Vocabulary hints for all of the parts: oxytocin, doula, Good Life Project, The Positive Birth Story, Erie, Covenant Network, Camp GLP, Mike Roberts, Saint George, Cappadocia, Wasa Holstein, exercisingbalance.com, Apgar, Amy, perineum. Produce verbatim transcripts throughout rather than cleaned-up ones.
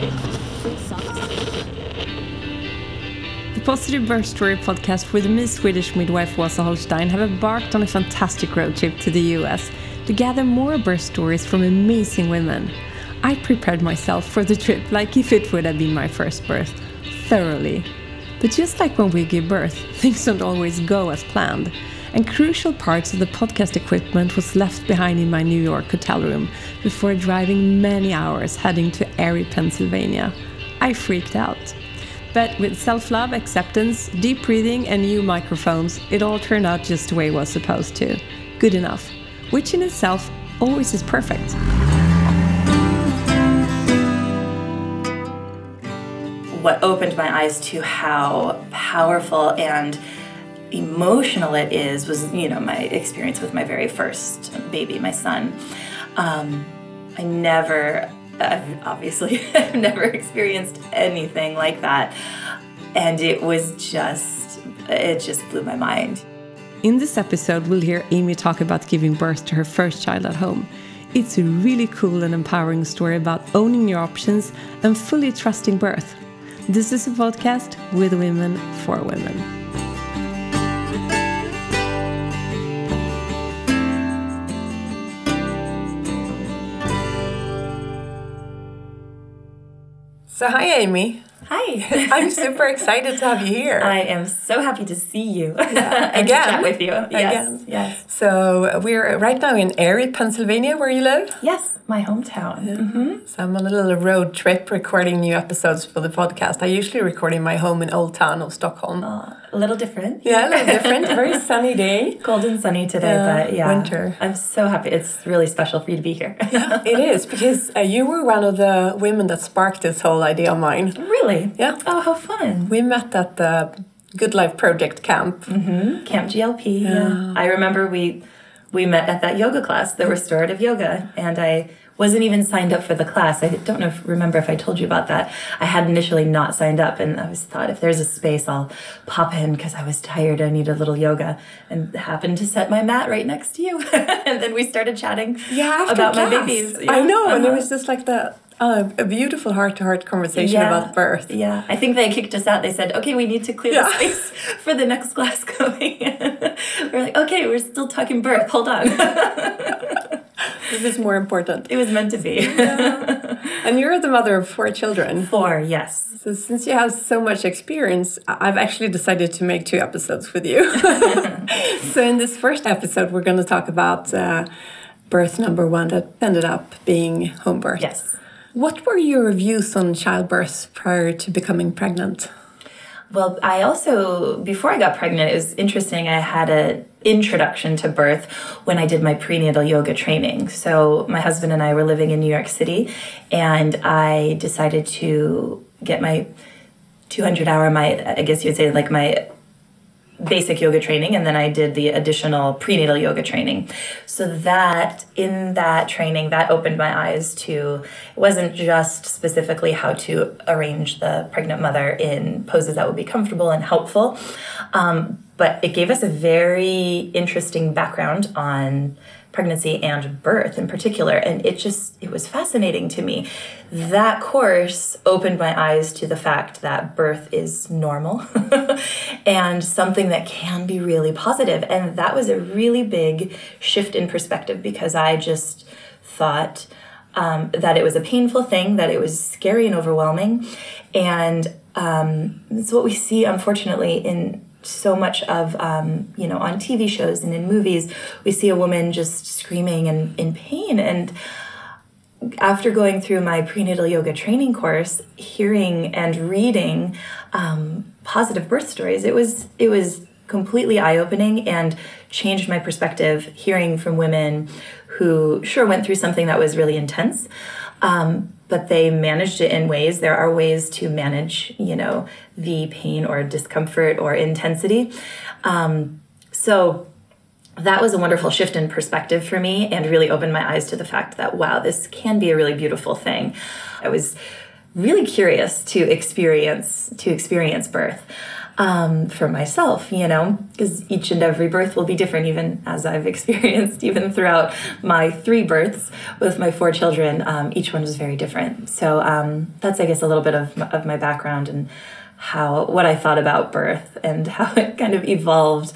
The Positive Birth Story podcast with me, Swedish midwife Wasa Holstein, have embarked on a fantastic road trip to the U S to gather more birth stories from amazing women. I prepared myself for the trip like if it would have been my first birth, thoroughly. But just like when we give birth, things don't always go as planned. And crucial parts of the podcast equipment was left behind in my New York hotel room before driving many hours heading to Erie, Pennsylvania. I freaked out. But with self-love, acceptance, deep breathing and new microphones, it all turned out just the way it was supposed to. Good enough. Which in itself always is perfect. What opened my eyes to how powerful and emotional it is was, you know, my experience with my very first baby, my son. Um, I never, I've obviously, I've never experienced anything like that. And it was just, it just blew my mind. In this episode, we'll hear Amy talk about giving birth to her first child at home. It's a really cool and empowering story about owning your options and fully trusting birth. This is a podcast with women for women. So hi, Amy. Hi. I'm super excited to have you here. I am so happy to see you. Yeah. and Again. To chat with you. Yes. Again. Yes. So we're right now in Erie, Pennsylvania, where you live. Yes, my hometown. Mm-hmm. So I'm on a little road trip recording new episodes for the podcast. I usually record in my home in Old Town of Stockholm. Uh, a little different. Yeah, a little different. Very sunny day. Cold and sunny today, uh, but yeah. Winter. I'm so happy. It's really special for you to be here. Yeah, it is, because uh, you were one of the women that sparked this whole idea of mine. Really? Yeah. Oh, how fun. We met at the Good Life Project camp. Mm-hmm. Camp G L P. Yeah. Yeah. I remember we we met at that yoga class, the restorative yoga, and I wasn't even signed up for the class. I don't know if, remember if I told you about that. I had initially not signed up, and I was thought, if there's a space, I'll pop in because I was tired. I need a little yoga, and happened to set my mat right next to you. And then we started chatting yeah, about class. my babies. Yeah. I know, uh-huh. And it was just like the... Oh, a beautiful heart-to-heart conversation yeah. about birth. Yeah, I think they kicked us out. They said, okay, we need to clear yeah. the space for the next class coming. We're like, okay, we're still talking birth. Hold on. This is more important. It was meant to be. Yeah. And you're the mother of four children. Four, yes. So since you have so much experience, I've actually decided to make two episodes with you. So in this first episode, we're going to talk about uh, birth number one that ended up being home birth. Yes. What were your views on childbirth prior to becoming pregnant? Well, I also, before I got pregnant, it was interesting. I had an introduction to birth when I did my prenatal yoga training. So my husband and I were living in New York City, and I decided to get my two hundred hour, my I guess you would say like my basic yoga training, and then I did the additional prenatal yoga training. So that, in that training, that opened my eyes to, it wasn't just specifically how to arrange the pregnant mother in poses that would be comfortable and helpful, um, but it gave us a very interesting background on pregnancy and birth in particular, and it just, it was fascinating to me. That course opened my eyes to the fact that birth is normal and something that can be really positive, and that was a really big shift in perspective, because I just thought um, that it was a painful thing, that it was scary and overwhelming, and um, it's what we see, unfortunately, in so much of, um, you know, on T V shows and in movies, we see a woman just screaming and in pain. And after going through my prenatal yoga training course, hearing and reading um, positive birth stories, it was it was completely eye-opening and changed my perspective, hearing from women who sure went through something that was really intense, um, but they managed it in ways. There are ways to manage, you know, the pain or discomfort or intensity. Um, so that was a wonderful shift in perspective for me, and really opened my eyes to the fact that, wow, this can be a really beautiful thing. I was really curious to experience to experience birth. um, for myself, you know, because each and every birth will be different, even as I've experienced, even throughout my three births with my four children, um, each one was very different. So um, that's, I guess, a little bit of, of my background and how what I thought about birth and how it kind of evolved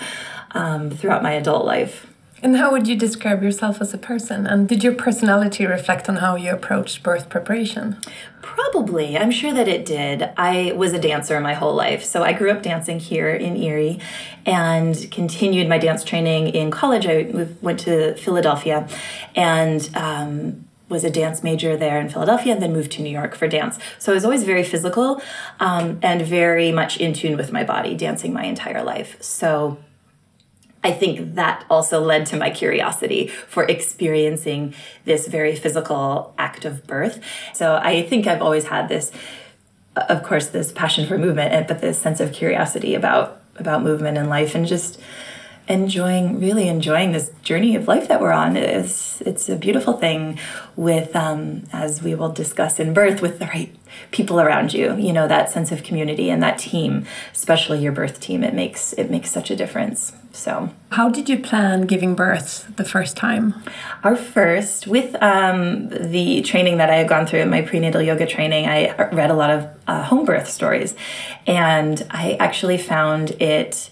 um, throughout my adult life. And how would you describe yourself as a person? And did your personality reflect on how you approached birth preparation? Probably. I'm sure that it did. I was a dancer my whole life. So I grew up dancing here in Erie and continued my dance training in college. I went to Philadelphia and um, was a dance major there in Philadelphia and then moved to New York for dance. So I was always very physical um, and very much in tune with my body, dancing my entire life. So I think that also led to my curiosity for experiencing this very physical act of birth. So I think I've always had this, of course, this passion for movement, but this sense of curiosity about, about movement and life and just enjoying, really enjoying this journey of life that we're on. It's, it's a beautiful thing with, um, as we will discuss in birth, with the right people around you, you know, that sense of community and that team, especially your birth team, it makes, it makes such a difference. So how did you plan giving birth the first time? Our first, with um, the training that I had gone through in my prenatal yoga training, I read a lot of uh, home birth stories, and I actually found it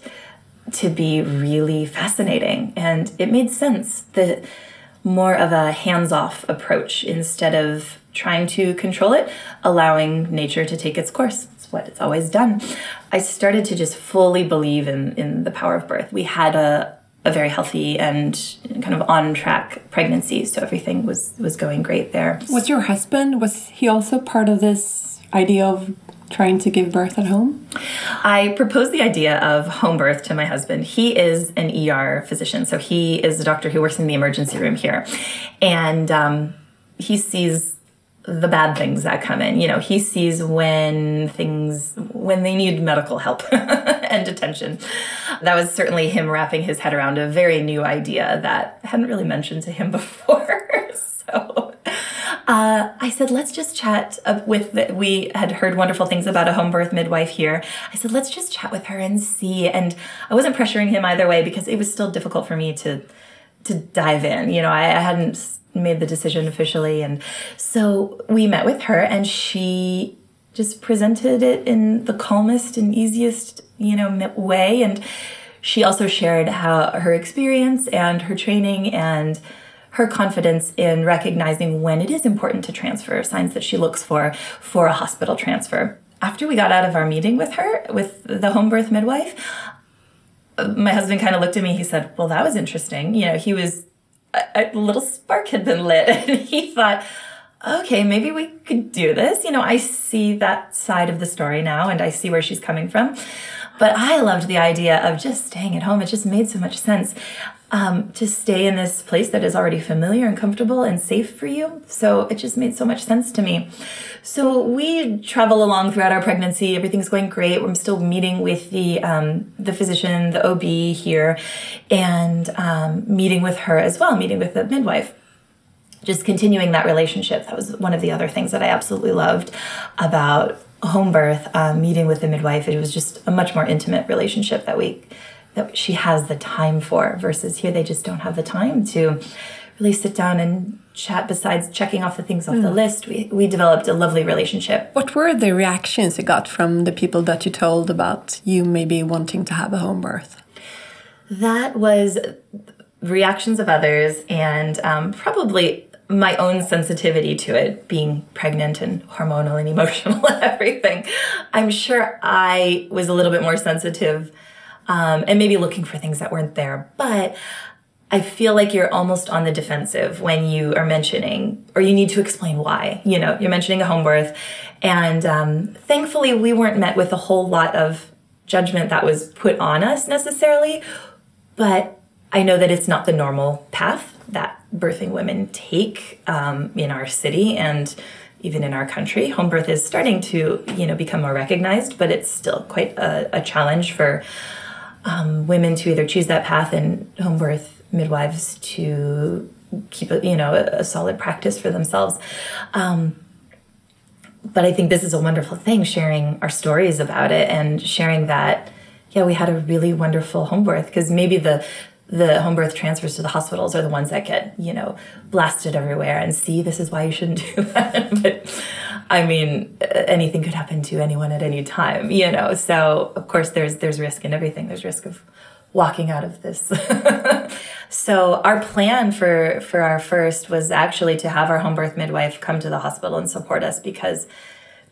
to be really fascinating, and it made sense that more of a hands-off approach instead of trying to control it, allowing nature to take its course. It's what it's always done. I started to just fully believe in, in the power of birth. We had a, a very healthy and kind of on-track pregnancy, so everything was, was going great there. Was your husband, was he also part of this idea of trying to give birth at home? I proposed the idea of home birth to my husband. He is an E R physician, so he is a doctor who works in the emergency room here. And um, he sees the bad things that come in. You know, he sees when things, when they need medical help and attention. That was certainly him wrapping his head around a very new idea that I hadn't really mentioned to him before. So uh, I said, let's just chat up with, the, we had heard wonderful things about a home birth midwife here. I said, let's just chat with her and see. And I wasn't pressuring him either way because it was still difficult for me to, to dive in. You know, I, I hadn't made the decision officially. And so we met with her and she just presented it in the calmest and easiest, you know, way. And she also shared how her experience and her training and her confidence in recognizing when it is important to transfer, signs that she looks for, for a hospital transfer. After we got out of our meeting with her, with the home birth midwife, my husband kind of looked at me. He said, well, that was interesting. You know, he was A, a little spark had been lit, and he thought, okay, maybe we could do this. You know, I see that side of the story now, and I see where she's coming from. But I loved the idea of just staying at home. It just made so much sense um, to stay in this place that is already familiar and comfortable and safe for you. So it just made so much sense to me. So we travel along throughout our pregnancy. Everything's going great. I'm still meeting with the um, the physician, the O B here, and um, meeting with her as well, meeting with the midwife. Just continuing that relationship. That was one of the other things that I absolutely loved about home birth, uh, meeting with the midwife. It was just a much more intimate relationship that we, that she has the time for, versus here they just don't have the time to really sit down and chat besides checking off the things off mm. the list. We we developed a lovely relationship. What were the reactions you got from the people that you told about you maybe wanting to have a home birth? That was reactions of others and um, probably my own sensitivity to it, being pregnant and hormonal and emotional and everything. I'm sure I was a little bit more sensitive um, and maybe looking for things that weren't there. But I feel like you're almost on the defensive when you are mentioning, or you need to explain why. You know, you're mentioning a home birth. And um, thankfully, we weren't met with a whole lot of judgment that was put on us necessarily. But I know that it's not the normal path that birthing women take um, in our city and even in our country. Home birth is starting to, you know, become more recognized, but it's still quite a, a challenge for um, women to either choose that path and home birth midwives to keep, a, you know, a, a solid practice for themselves. Um, but I think this is a wonderful thing, sharing our stories about it and sharing that yeah, we had a really wonderful home birth, because maybe the the home birth transfers to the hospitals are the ones that get, you know, blasted everywhere and see, this is why you shouldn't do that. But I mean, anything could happen to anyone at any time, you know? So of course there's, there's risk in everything. There's risk of walking out of this. So our plan for, for our first was actually to have our home birth midwife come to the hospital and support us, because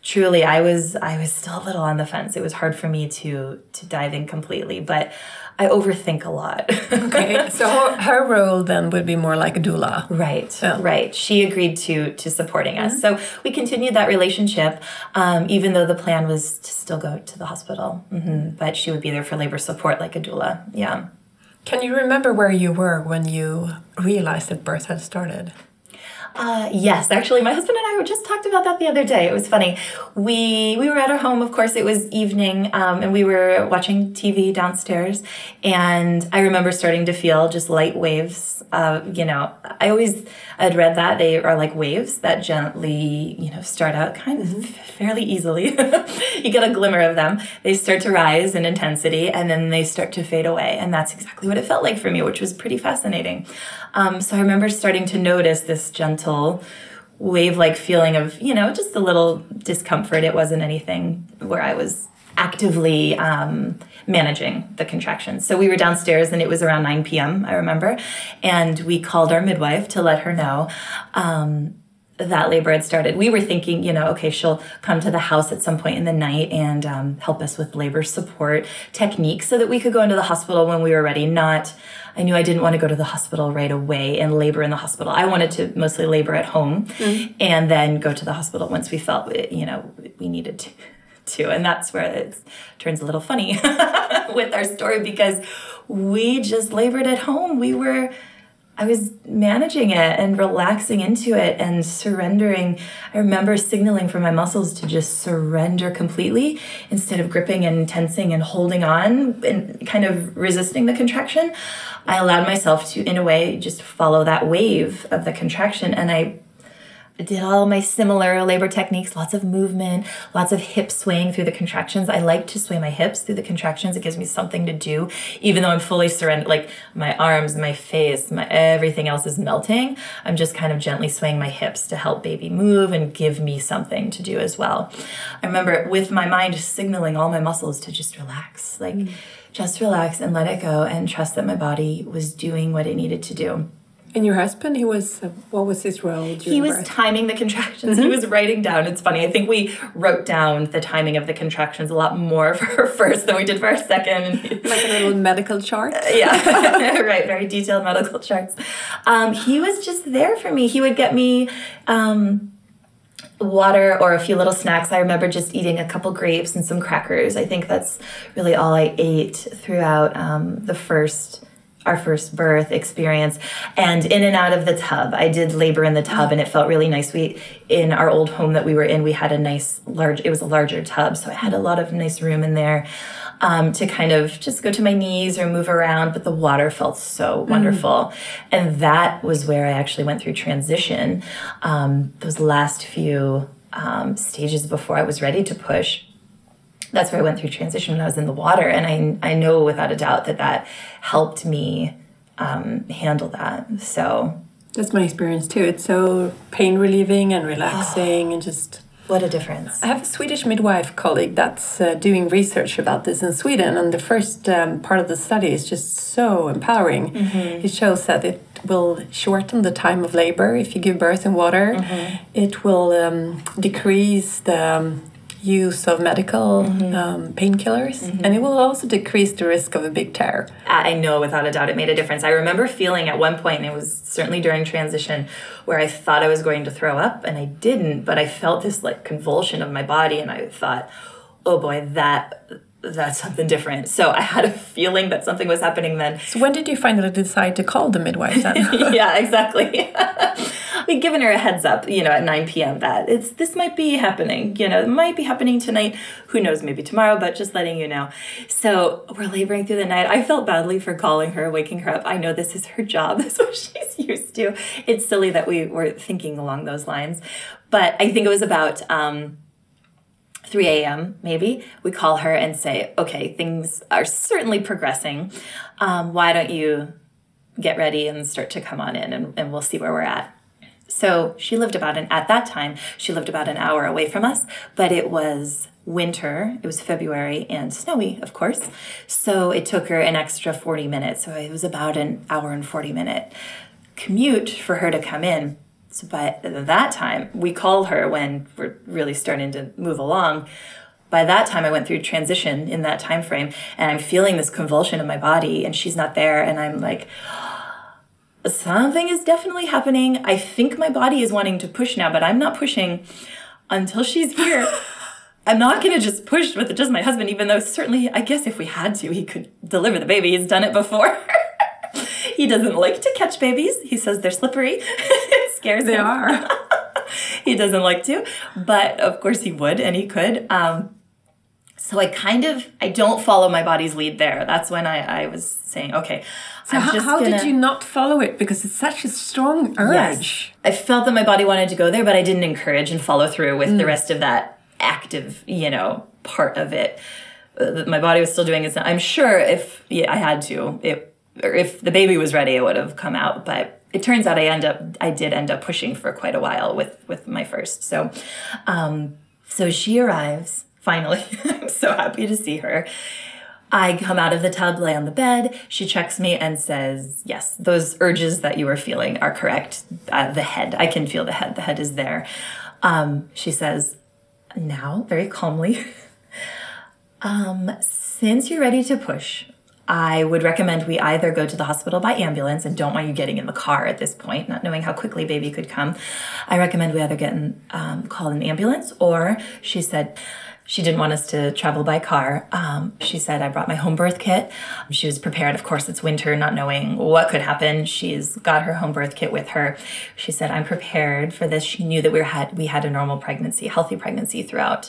truly, I was I was still a little on the fence. It was hard for me to to dive in completely, but I overthink a lot. Okay, so her, her role then would be more like a doula. Right, yeah. Right. She agreed to to supporting us. Mm-hmm. So we continued that relationship, um, even though the plan was to still go to the hospital. Mm-hmm. But she would be there for labor support like a doula, yeah. Can you remember where you were when you realized that birth had started? Uh, yes, actually, my husband and I just talked about that the other day. It was funny. We we were at our home, of course. It was evening, um, and we were watching T V downstairs. And I remember starting to feel just light waves. Uh, you know, I always I'd read that they are like waves that gently, you know, start out kind of fairly easily. You get a glimmer of them. They start to rise in intensity, and then they start to fade away. And that's exactly what it felt like for me, which was pretty fascinating. Um, so I remember starting to notice this gentle wave-like feeling of, you know, just a little discomfort. It wasn't anything where I was actively um, managing the contractions. So we were downstairs, and it was around nine p.m., I remember, and we called our midwife to let her know um, that labor had started. We were thinking, you know, okay, she'll come to the house at some point in the night and um, help us with labor support techniques so that we could go into the hospital when we were ready. Not... I knew I didn't want to go to the hospital right away and labor in the hospital. I wanted to mostly labor at home mm. and then go to the hospital once we felt, you know, we needed to. to. And that's where it turns a little funny with our story, because we just labored at home. We were, I was managing it and relaxing into it and surrendering. I remember signaling for my muscles to just surrender completely instead of gripping and tensing and holding on and kind of resisting the contraction. I allowed myself to, in a way, just follow that wave of the contraction. And I did all my similar labor techniques, lots of movement, lots of hip swaying through the contractions. I like to sway my hips through the contractions. It gives me something to do, even though I'm fully surrendered. Like my arms, my face, my everything else is melting. I'm just kind of gently swaying my hips to help baby move and give me something to do as well. I remember with my mind signaling all my muscles to just relax, like mm. just relax and let it go and trust that my body was doing what it needed to do. And your husband, he was, uh, what was his role? He was birth? timing the contractions. Mm-hmm. He was writing down. It's funny. I think we wrote down the timing of the contractions a lot more for our first than we did for our second. Like a little medical chart. Uh, yeah. Right. Very detailed medical charts. Um, he was just there for me. He would get me um, water or a few little snacks. I remember just eating a couple grapes and some crackers. I think that's really all I ate throughout um, the first our first birth experience, and in and out of the tub. I did labor in the tub, and it felt really nice. We, in our old home that we were in, we had a nice large, it was a larger tub. So I had a lot of nice room in there um, to kind of just go to my knees or move around, but the water felt so wonderful. Mm. And that was where I actually went through transition. Um, those last few um, stages before I was ready to push, that's where I went through transition, when I was in the water. And I I know without a doubt that that helped me um, handle that. So that's my experience too. It's so pain relieving and relaxing oh, and just... What a difference. I have a Swedish midwife colleague that's uh, doing research about this in Sweden. And the first um, part of the study is just so empowering. Mm-hmm. It shows that it will shorten the time of labor if you give birth in water. Mm-hmm. It will um, decrease the... Um, use of medical mm-hmm. um, painkillers, mm-hmm. and it will also decrease the risk of a big tear. I know, without a doubt, it made a difference. I remember feeling at one point, and it was certainly during transition, where I thought I was going to throw up, and I didn't, but I felt this like convulsion of my body, and I thought, oh boy, that that's something different. So I had a feeling that something was happening then. So when did you finally decide to call the midwife then? Yeah, exactly. We'd given her a heads up, you know, at nine p.m. that it's this might be happening, you know, it might be happening tonight. Who knows, maybe tomorrow, but just letting you know. So we're laboring through the night. I felt badly for calling her, waking her up. I know this is her job. That's what she's used to. It's silly that we were thinking along those lines. But I think it was about... Um, three a.m. maybe, we call her and say, okay, things are certainly progressing. Um, why don't you get ready and start to come on in, and, and we'll see where we're at. So she lived about an, at that time, she lived about an hour away from us, but it was winter, it was February and snowy, of course. So it took her an extra forty minutes. So it was about an hour and forty minute commute for her to come in. So by that time, we call her when we're really starting to move along. By that time, I went through transition in that time frame, and I'm feeling this convulsion in my body, and she's not there, and I'm like, something is definitely happening. I think my body is wanting to push now, but I'm not pushing until she's here. I'm not going to just push with just my husband, even though certainly, I guess if we had to, he could deliver the baby. He's done it before. He doesn't like to catch babies. He says they're slippery. It scares they him. They are. He doesn't like to, but of course he would and he could. Um, so I kind of, I don't follow my body's lead there. That's when I, I was saying, okay. So I'm how, just how gonna... did you not follow it? Because it's such a strong urge. Yes. I felt that my body wanted to go there, but I didn't encourage and follow through with mm. the rest of that active, you know, part of it. Uh, my body was still doing it. I'm sure if yeah, I had to, it, or if the baby was ready, it would have come out, but it turns out I end up, I did end up pushing for quite a while with, with my first. So, um, so she arrives finally. I'm so happy to see her. I come out of the tub, lay on the bed. She checks me and says, yes, those urges that you were feeling are correct. Uh, the head, I can feel the head. The head is there. Um, she says now very calmly, um, since you're ready to push, I would recommend we either go to the hospital by ambulance, and don't want you getting in the car at this point, not knowing how quickly baby could come. I recommend we either get in, um, call an ambulance, or she said she didn't want us to travel by car. Um, she said, I brought my home birth kit. She was prepared. Of course, it's winter, not knowing what could happen. She's got her home birth kit with her. She said, I'm prepared for this. She knew that we had we had a normal pregnancy, healthy pregnancy throughout.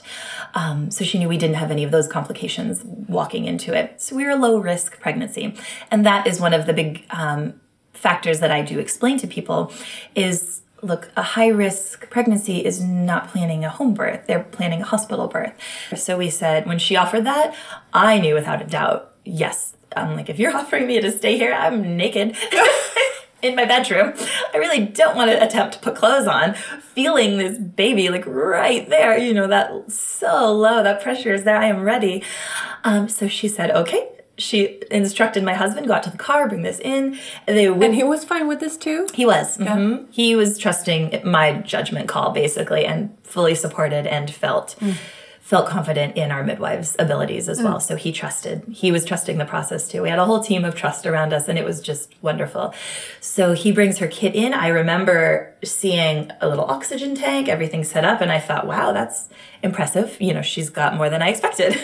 Um, so she knew we didn't have any of those complications walking into it. So we were a low-risk pregnancy. And that is one of the big um, factors that I do explain to people is, look, a high-risk pregnancy is not planning a home birth. They're planning a hospital birth. So we said, when she offered that, I knew without a doubt, yes. I'm like, if you're offering me to stay here, I'm naked in my bedroom. I really don't want to attempt to put clothes on. Feeling this baby, like, right there, you know, that so low, that pressure is there. I am ready. Um, so she said, okay. She instructed my husband, go out to the car, bring this in. They w- and he was fine with this too? He was. Yeah. Mm-hmm. He was trusting my judgment call, basically, and fully supported and felt mm. felt confident in our midwife's abilities as mm. well. So he trusted. He was trusting the process too. We had a whole team of trust around us, and it was just wonderful. So he brings her kit in. I remember seeing a little oxygen tank, everything set up, and I thought, wow, that's impressive. You know, she's got more than I expected.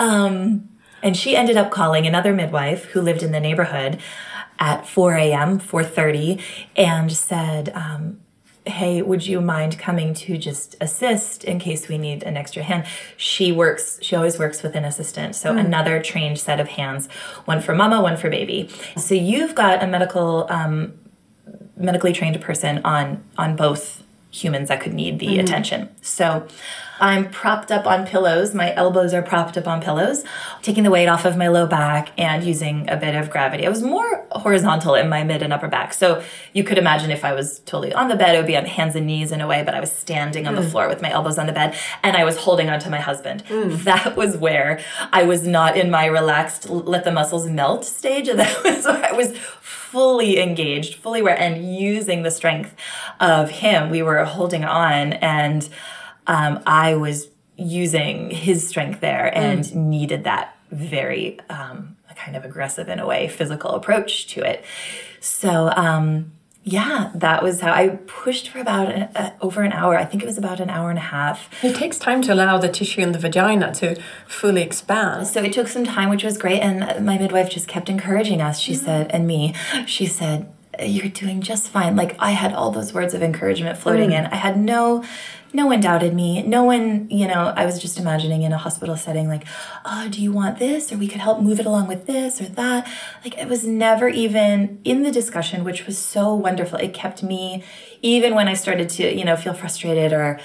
Um, and she ended up calling another midwife who lived in the neighborhood at four a.m., four thirty, and said, um, hey, would you mind coming to just assist in case we need an extra hand? She works, she always works with an assistant. So mm. another trained set of hands, one for mama, one for baby. So you've got a medical, um, medically trained person on, on both humans that could need the mm-hmm. attention. So I'm propped up on pillows. My elbows are propped up on pillows, taking the weight off of my low back and using a bit of gravity. I was more horizontal in my mid and upper back. So you could imagine if I was totally on the bed, it would be on hands and knees in a way, but I was standing on mm. the floor with my elbows on the bed, and I was holding onto my husband. Mm. That was where I was not in my relaxed, let the muscles melt stage. And that was where I was fully engaged, fully aware, and using the strength of him. We were holding on, and Um, I was using his strength there and mm. needed that very um, kind of aggressive, in a way, physical approach to it. So, um, yeah, that was how I pushed for about an, uh, over an hour. I think it was about an hour and a half. It takes time to allow the tissue in the vagina to fully expand. So it took some time, which was great. And my midwife just kept encouraging us. She mm. said, and me, she said, you're doing just fine. Like, I had all those words of encouragement floating mm. in. I had no... No one doubted me. No one, you know, I was just imagining in a hospital setting, like, oh, do you want this? Or we could help move it along with this or that. Like, it was never even in the discussion, which was so wonderful. It kept me, even when I started to, you know, feel frustrated or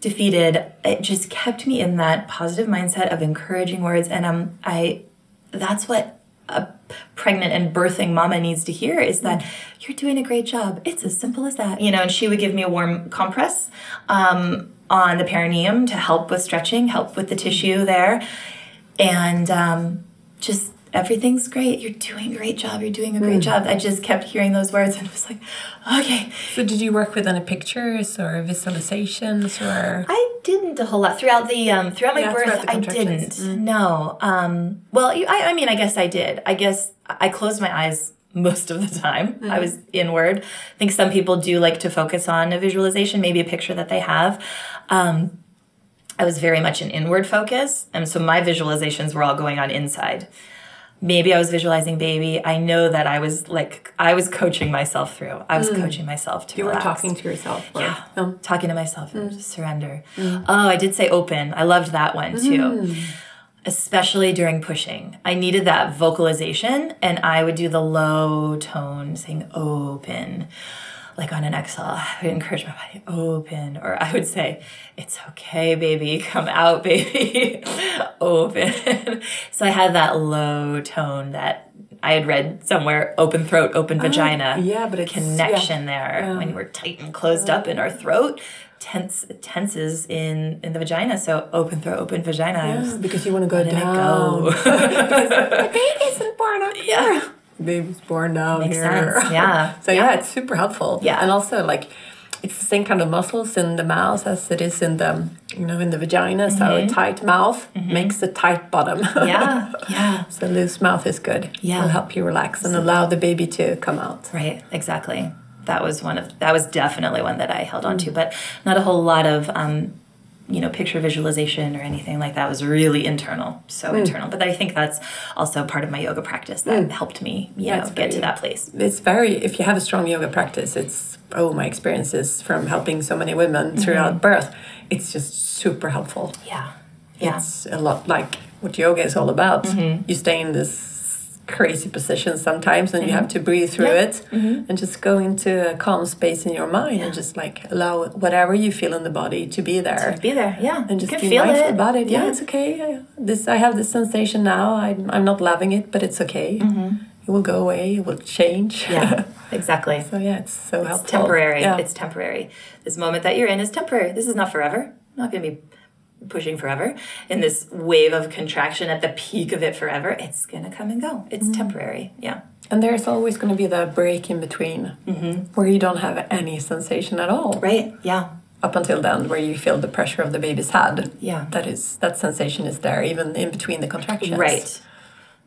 defeated, it just kept me in that positive mindset of encouraging words. And um, I, that's what a pregnant and birthing mama needs to hear, is that you're doing a great job. It's as simple as that. You know, and she would give me a warm compress um, on the perineum to help with stretching, help with the tissue there. And um, just everything's great. You're doing a great job. You're doing a great mm. job. I just kept hearing those words and was like, okay. So did you work with any pictures or visualizations or? I didn't a whole lot. Throughout the um, throughout my yeah, birth, throughout I didn't. Mm. No. Um, well, I, I mean, I guess I did. I guess I closed my eyes most of the time. Mm. I was inward. I think some people do like to focus on a visualization, maybe a picture that they have. Um, I was very much an inward focus. And so my visualizations were all going on inside. Maybe I was visualizing baby. I know that I was like, I was coaching myself through. I was mm. coaching myself to You relax. Were talking to yourself. Or, yeah. Oh. Talking to myself mm. and just surrender. Mm. Oh, I did say open. I loved that one too. Mm. Especially during pushing. I needed that vocalization, and I would do the low tone saying open. Like on an exhale, I would encourage my body, open. Or I would say, it's okay, baby. Come out, baby. Open. So I had that low tone that I had read somewhere, open throat, open vagina. Oh, yeah, but it's... Connection yeah. there. Um, when we're tight and closed up in our throat, tense tenses in, in the vagina. So open throat, open vagina. Yeah, just, because you want to go down. Go. The baby's born up here. Yeah. Baby's born down Makes here. Sense. Yeah. So yeah. yeah, it's super helpful. Yeah. And also like it's the same kind of muscles in the mouth as it is in the you know in the vagina. Mm-hmm. So a tight mouth mm-hmm. makes a tight bottom. Yeah. Yeah. So loose mouth is good. Yeah. It'll help you relax and allow the baby to come out. Right, exactly. That was one of that was definitely one that I held on to, but not a whole lot of um you know, picture visualization or anything like that. It was really internal, so mm. internal. But I think that's also part of my yoga practice that mm. helped me, you that's know, very, get to that place. It's very, if you have a strong yoga practice, it's, oh, my experiences from helping so many women throughout mm-hmm. birth, it's just super helpful. Yeah. yeah. It's a lot like what yoga is all about. Mm-hmm. You stay in this crazy position sometimes and mm-hmm. you have to breathe through yeah. it mm-hmm. and just go into a calm space in your mind yeah. and just like allow whatever you feel in the body to be there to be there yeah and just you can be feel mindful it. About it yeah. yeah it's okay this I have this sensation now I'm, I'm not loving it but it's okay mm-hmm. it will go away, it will change yeah exactly so yeah it's so it's helpful it's temporary yeah. it's temporary this moment that you're in is temporary. This is not forever. I'm not going to be pushing forever in this wave of contraction at the peak of it forever. It's gonna come and go. It's mm-hmm. temporary. Yeah. And there's always going to be that break in between mm-hmm. where you don't have any sensation at all. Right. Yeah. Up until then, where you feel the pressure of the baby's head. Yeah. That is that sensation is there even in between the contractions. Right.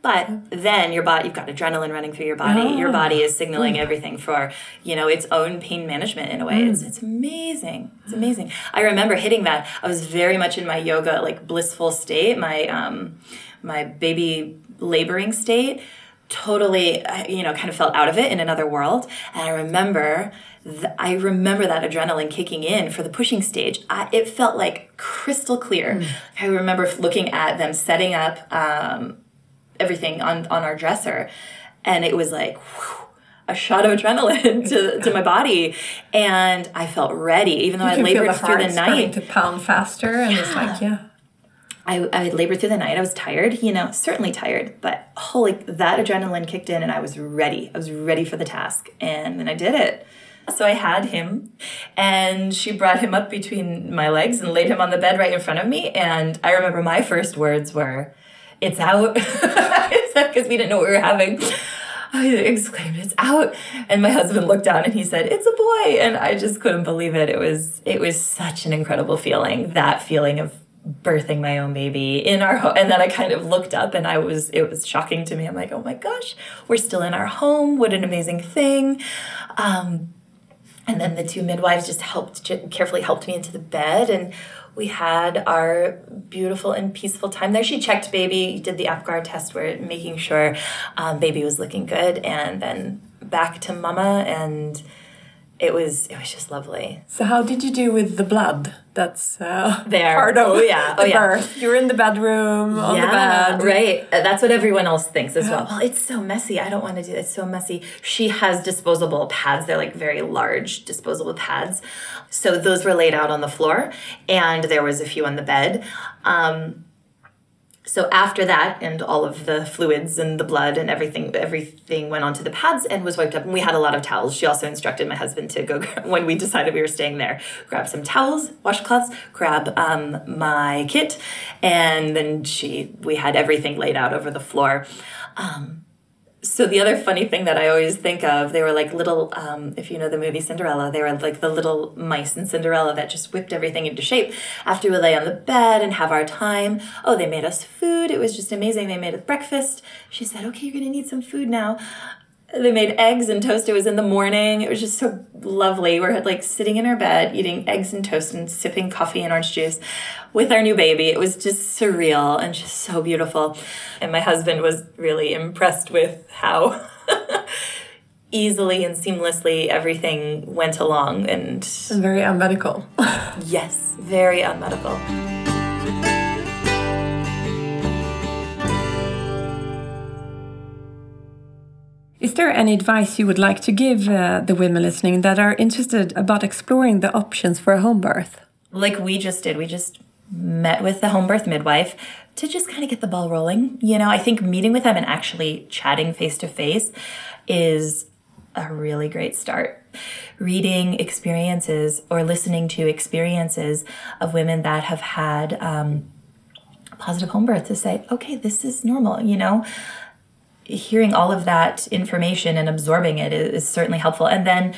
But then your body, you've got adrenaline running through your body. Oh. Your body is signaling everything for, you know, its own pain management in a way. Mm. It's, it's amazing. It's amazing. I remember hitting that. I was very much in my yoga, like blissful state, my um, my baby laboring state. Totally, you know, kind of felt out of it in another world. And I remember, th- I remember that adrenaline kicking in for the pushing stage. I, it felt like crystal clear. Mm. I remember looking at them setting up. Um, everything on, on our dresser. And it was like whew, a shot of adrenaline to, to my body. And I felt ready, even though you I labored the through the night. To pound faster. And yeah. it's like, yeah. I, I labored through the night. I was tired, you know, certainly tired. But holy, that adrenaline kicked in and I was ready. I was ready for the task. And then I did it. So I had him, and she brought him up between my legs and laid him on the bed right in front of me. And I remember my first words were, "It's out." It's out, because we didn't know what we were having. I exclaimed, "It's out." And my husband looked down and he said, "It's a boy." And I just couldn't believe it. It was it was such an incredible feeling, that feeling of birthing my own baby in our home. And then I kind of looked up and I was it was shocking to me. I'm like, "Oh my gosh, we're still in our home. What an amazing thing." Um, and then the two midwives just helped carefully helped me into the bed, and we had our beautiful and peaceful time there. She checked baby, did the Apgar test, where making sure um, baby was looking good, and then back to mama, and it was it was just lovely. So how did you do with the blood? That's uh, there. part of oh, yeah. oh, the yeah. birth. You're in the bedroom, on yeah, the bed. Right. That's what everyone else thinks as well. Well, it's so messy. I don't want to do that. It's so messy. She has disposable pads. They're like very large disposable pads. So those were laid out on the floor, and there was a few on the bed. Um, so after that, and all of the fluids and the blood and everything, everything went onto the pads and was wiped up. And we had a lot of towels. She also instructed my husband to go, when we decided we were staying there, grab some towels, washcloths, grab um, my kit. And then she, we had everything laid out over the floor. Um, so the other funny thing that I always think of, they were like little, um, if you know the movie Cinderella, they were like the little mice in Cinderella that just whipped everything into shape. After we lay on the bed and have our time, oh, they made us food. It was just amazing. They made us breakfast. She said, okay, you're going to need some food now. They made eggs and toast. It was in the morning. It was just so lovely. We're like sitting in our bed, eating eggs and toast and sipping coffee and orange juice with our new baby. It was just surreal and just so beautiful. And my husband was really impressed with how easily and seamlessly everything went along. And very unmedical. Yes, very unmedical. Is there any advice you would like to give uh, the women listening that are interested about exploring the options for a home birth? Like we just did. We just met with the home birth midwife to just kind of get the ball rolling. You know, I think meeting with them and actually chatting face to face is a really great start. Reading experiences or listening to experiences of women that have had um, positive home births to say, okay, this is normal, you know. Hearing all of that information and absorbing it is certainly helpful. And then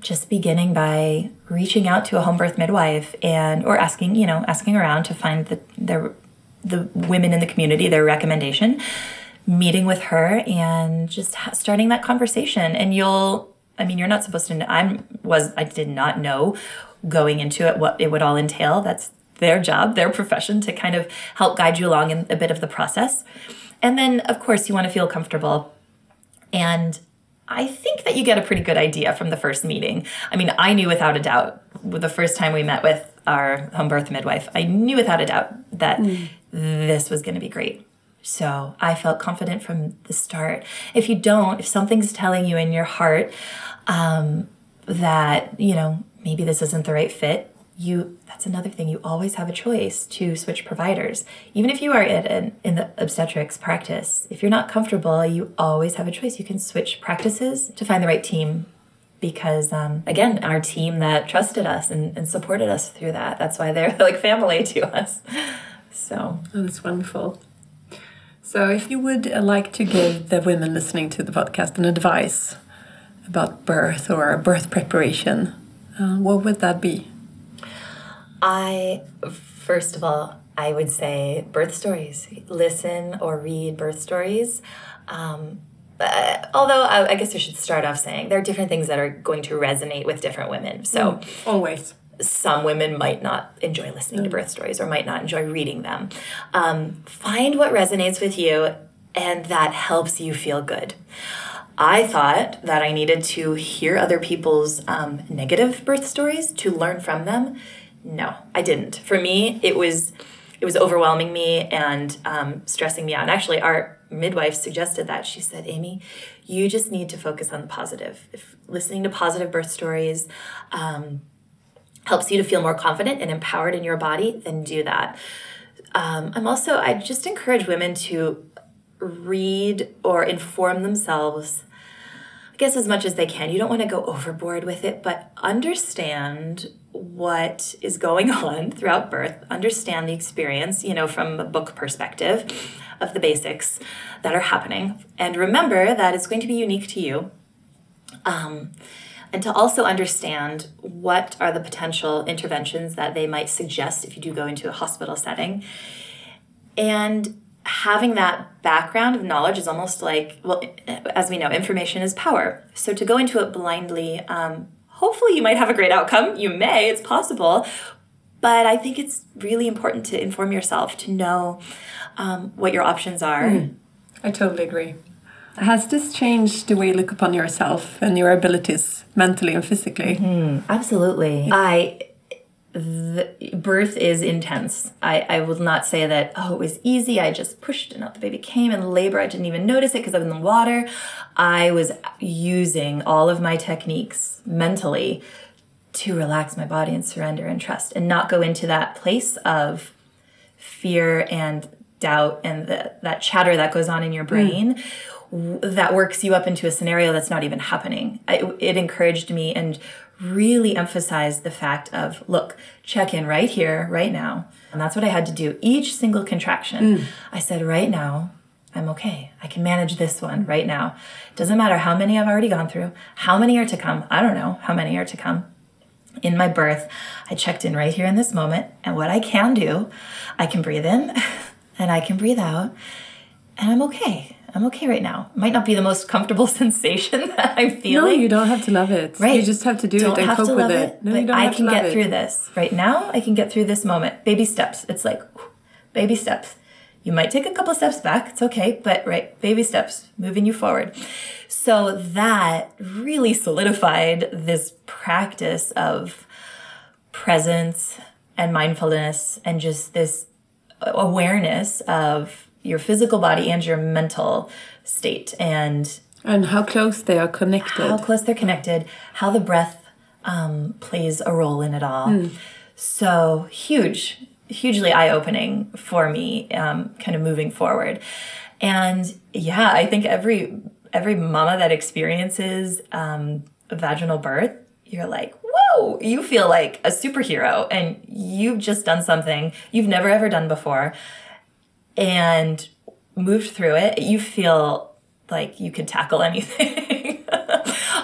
just beginning by reaching out to a home birth midwife and or asking, you know, asking around to find the the, the women in the community, their recommendation, meeting with her and just starting that conversation. And you'll, I mean, you're not supposed to know. I'm was I did not know going into it what it would all entail. That's their job, their profession, to kind of help guide you along in a bit of the process. And then, of course, you want to feel comfortable. And I think that you get a pretty good idea from the first meeting. I mean, I knew without a doubt, the first time we met with our home birth midwife, I knew without a doubt that mm. this was going to be great. So I felt confident from the start. If you don't, if something's telling you in your heart um, that, you know, maybe this isn't the right fit, You, that's another thing. You always have a choice to switch providers. Even if you are in, in, in the obstetrics practice, if you're not comfortable, you always have a choice. You can switch practices to find the right team because, um, again, our team that trusted us and, and supported us through that. That's why they're like family to us. So oh, that's wonderful. So if you would like to give the women listening to the podcast an advice about birth or birth preparation, uh, what would that be? I, first of all, I would say birth stories. Listen or read birth stories. Um, but, although I, I guess I should start off saying there are different things that are going to resonate with different women. So mm, always. Some women might not enjoy listening mm. to birth stories or might not enjoy reading them. Um, find what resonates with you and that helps you feel good. I thought that I needed to hear other people's um, negative birth stories to learn from them. No, I didn't. For me, it was it was overwhelming me and um, stressing me out. And actually, our midwife suggested that. She said, Amy, you just need to focus on the positive. If listening to positive birth stories um, helps you to feel more confident and empowered in your body, then do that. Um, I'm also, I just encourage women to read or inform themselves, I guess, as much as they can. You don't want to go overboard with it, but understand what is going on throughout birth, understand the experience, you know, from a book perspective of the basics that are happening. And remember that it's going to be unique to you. Um, and to also understand what are the potential interventions that they might suggest if you do go into a hospital setting. And having that background of knowledge is almost like, well, as we know, information is power. So to go into it blindly, um, hopefully you might have a great outcome. You may, it's possible. But I think it's really important to inform yourself, to know um, what your options are. Mm, I totally agree. Has this changed the way you look upon yourself and your abilities mentally and physically? Mm-hmm. Absolutely. I... The birth is intense. I, I will not say that, oh, it was easy. I just pushed and out the baby came, and labor, I didn't even notice it because I was in the water. I was using all of my techniques mentally to relax my body and surrender and trust and not go into that place of fear and doubt and the, that chatter that goes on in your brain mm. that works you up into a scenario that's not even happening. I, it encouraged me and really emphasize the fact of, look, check in right here, right now. And that's what I had to do each single contraction. Mm. I said, right now, I'm okay. I can manage this one right now. Doesn't matter how many I've already gone through, how many are to come. I don't know how many are to come. In my birth, I checked in right here in this moment. And what I can do, I can breathe in and I can breathe out. And I'm okay. I'm okay right now. Might not be the most comfortable sensation that I'm feeling. No, you don't have to love it. Right. You just have to do don't it and cope with it. it. No, but you don't I have can to love get it. through this. Right now, I can get through this moment. Baby steps. It's like, whew, baby steps. You might take a couple steps back. It's okay. But, right, baby steps, moving you forward. So that really solidified this practice of presence and mindfulness and just this awareness of your physical body and your mental state, and and how close they are connected. How close they're connected. How the breath um, plays a role in it all. Mm. So huge, hugely eye-opening for me, um, kind of moving forward. And yeah, I think every every mama that experiences um, a vaginal birth, you're like, whoa! You feel like a superhero, and you've just done something you've never ever done before. And moved through it, you feel like you could tackle anything.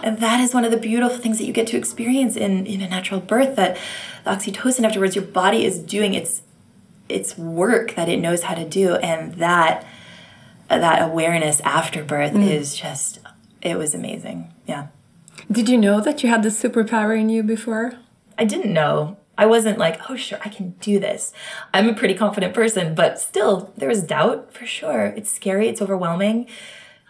And that is one of the beautiful things that you get to experience in, in a natural birth, that the oxytocin afterwards, your body is doing its its work that it knows how to do. And that that awareness after birth mm. is just, it was amazing. Yeah. Did you know that you had the superpower in you before? I didn't know. I wasn't like, oh, sure, I can do this. I'm a pretty confident person, but still, there was doubt for sure. It's scary. It's overwhelming.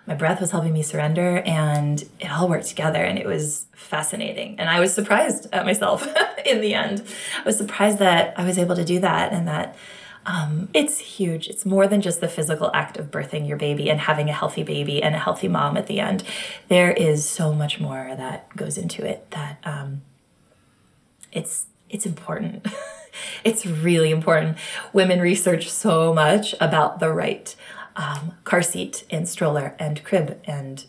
My breath was helping me surrender, and it all worked together, and it was fascinating. And I was surprised at myself in the end. I was surprised that I was able to do that, and that um, it's huge. It's more than just the physical act of birthing your baby and having a healthy baby and a healthy mom at the end. There is so much more that goes into it that um, it's... It's important. It's really important. Women research so much about the right um, car seat and stroller and crib and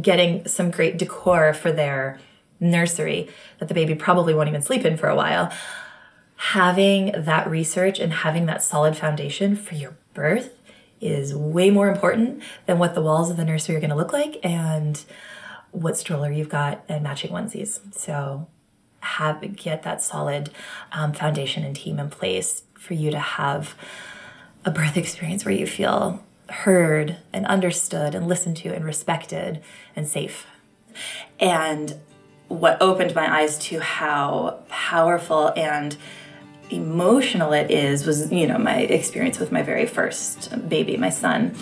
getting some great decor for their nursery that the baby probably won't even sleep in for a while. Having that research and having that solid foundation for your birth is way more important than what the walls of the nursery are going to look like and what stroller you've got and matching onesies. So... Have get that solid um, foundation and team in place for you to have a birth experience where you feel heard and understood and listened to and respected and safe. And what opened my eyes to how powerful and emotional it is was, you know, my experience with my very first baby, my son.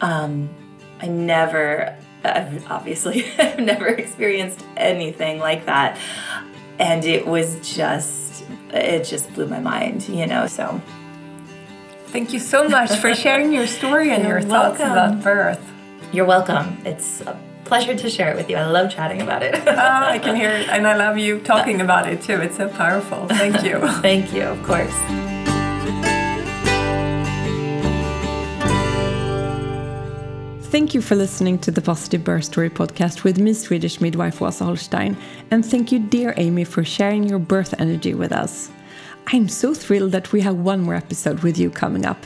Um, I never, I've obviously, I've never experienced anything like that. And it was just, it just blew my mind, you know, so. Thank you so much for sharing your story and your welcome. thoughts about birth. You're welcome. It's a pleasure to share it with you. I love chatting about it. Oh, I can hear it. And I love you talking about it too. It's so powerful. Thank you. Thank you, of course. Thank you for listening to the Positive Birth Story podcast with me, Swedish midwife Wasa Holstein. And thank you, dear Amy, for sharing your birth energy with us. I'm so thrilled that we have one more episode with you coming up.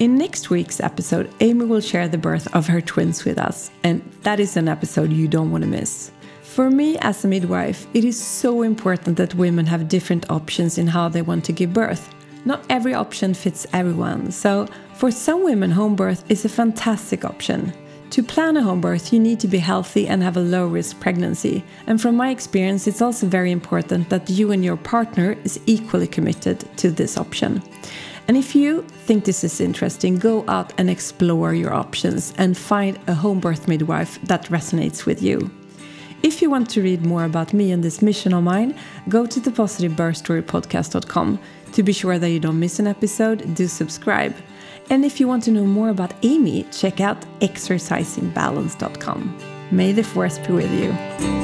In next week's episode, Amy will share the birth of her twins with us. And that is an episode you don't want to miss. For me, as a midwife, it is so important that women have different options in how they want to give birth. Not every option fits everyone. So for some women, home birth is a fantastic option. To plan a home birth, you need to be healthy and have a low-risk pregnancy. And from my experience, it's also very important that you and your partner is equally committed to this option. And if you think this is interesting, go out and explore your options and find a home birth midwife that resonates with you. If you want to read more about me and this mission of mine, go to the positive birth story podcast dot com. To be sure that you don't miss an episode, do subscribe. And if you want to know more about Amy, check out exercising balance dot com. May the force be with you.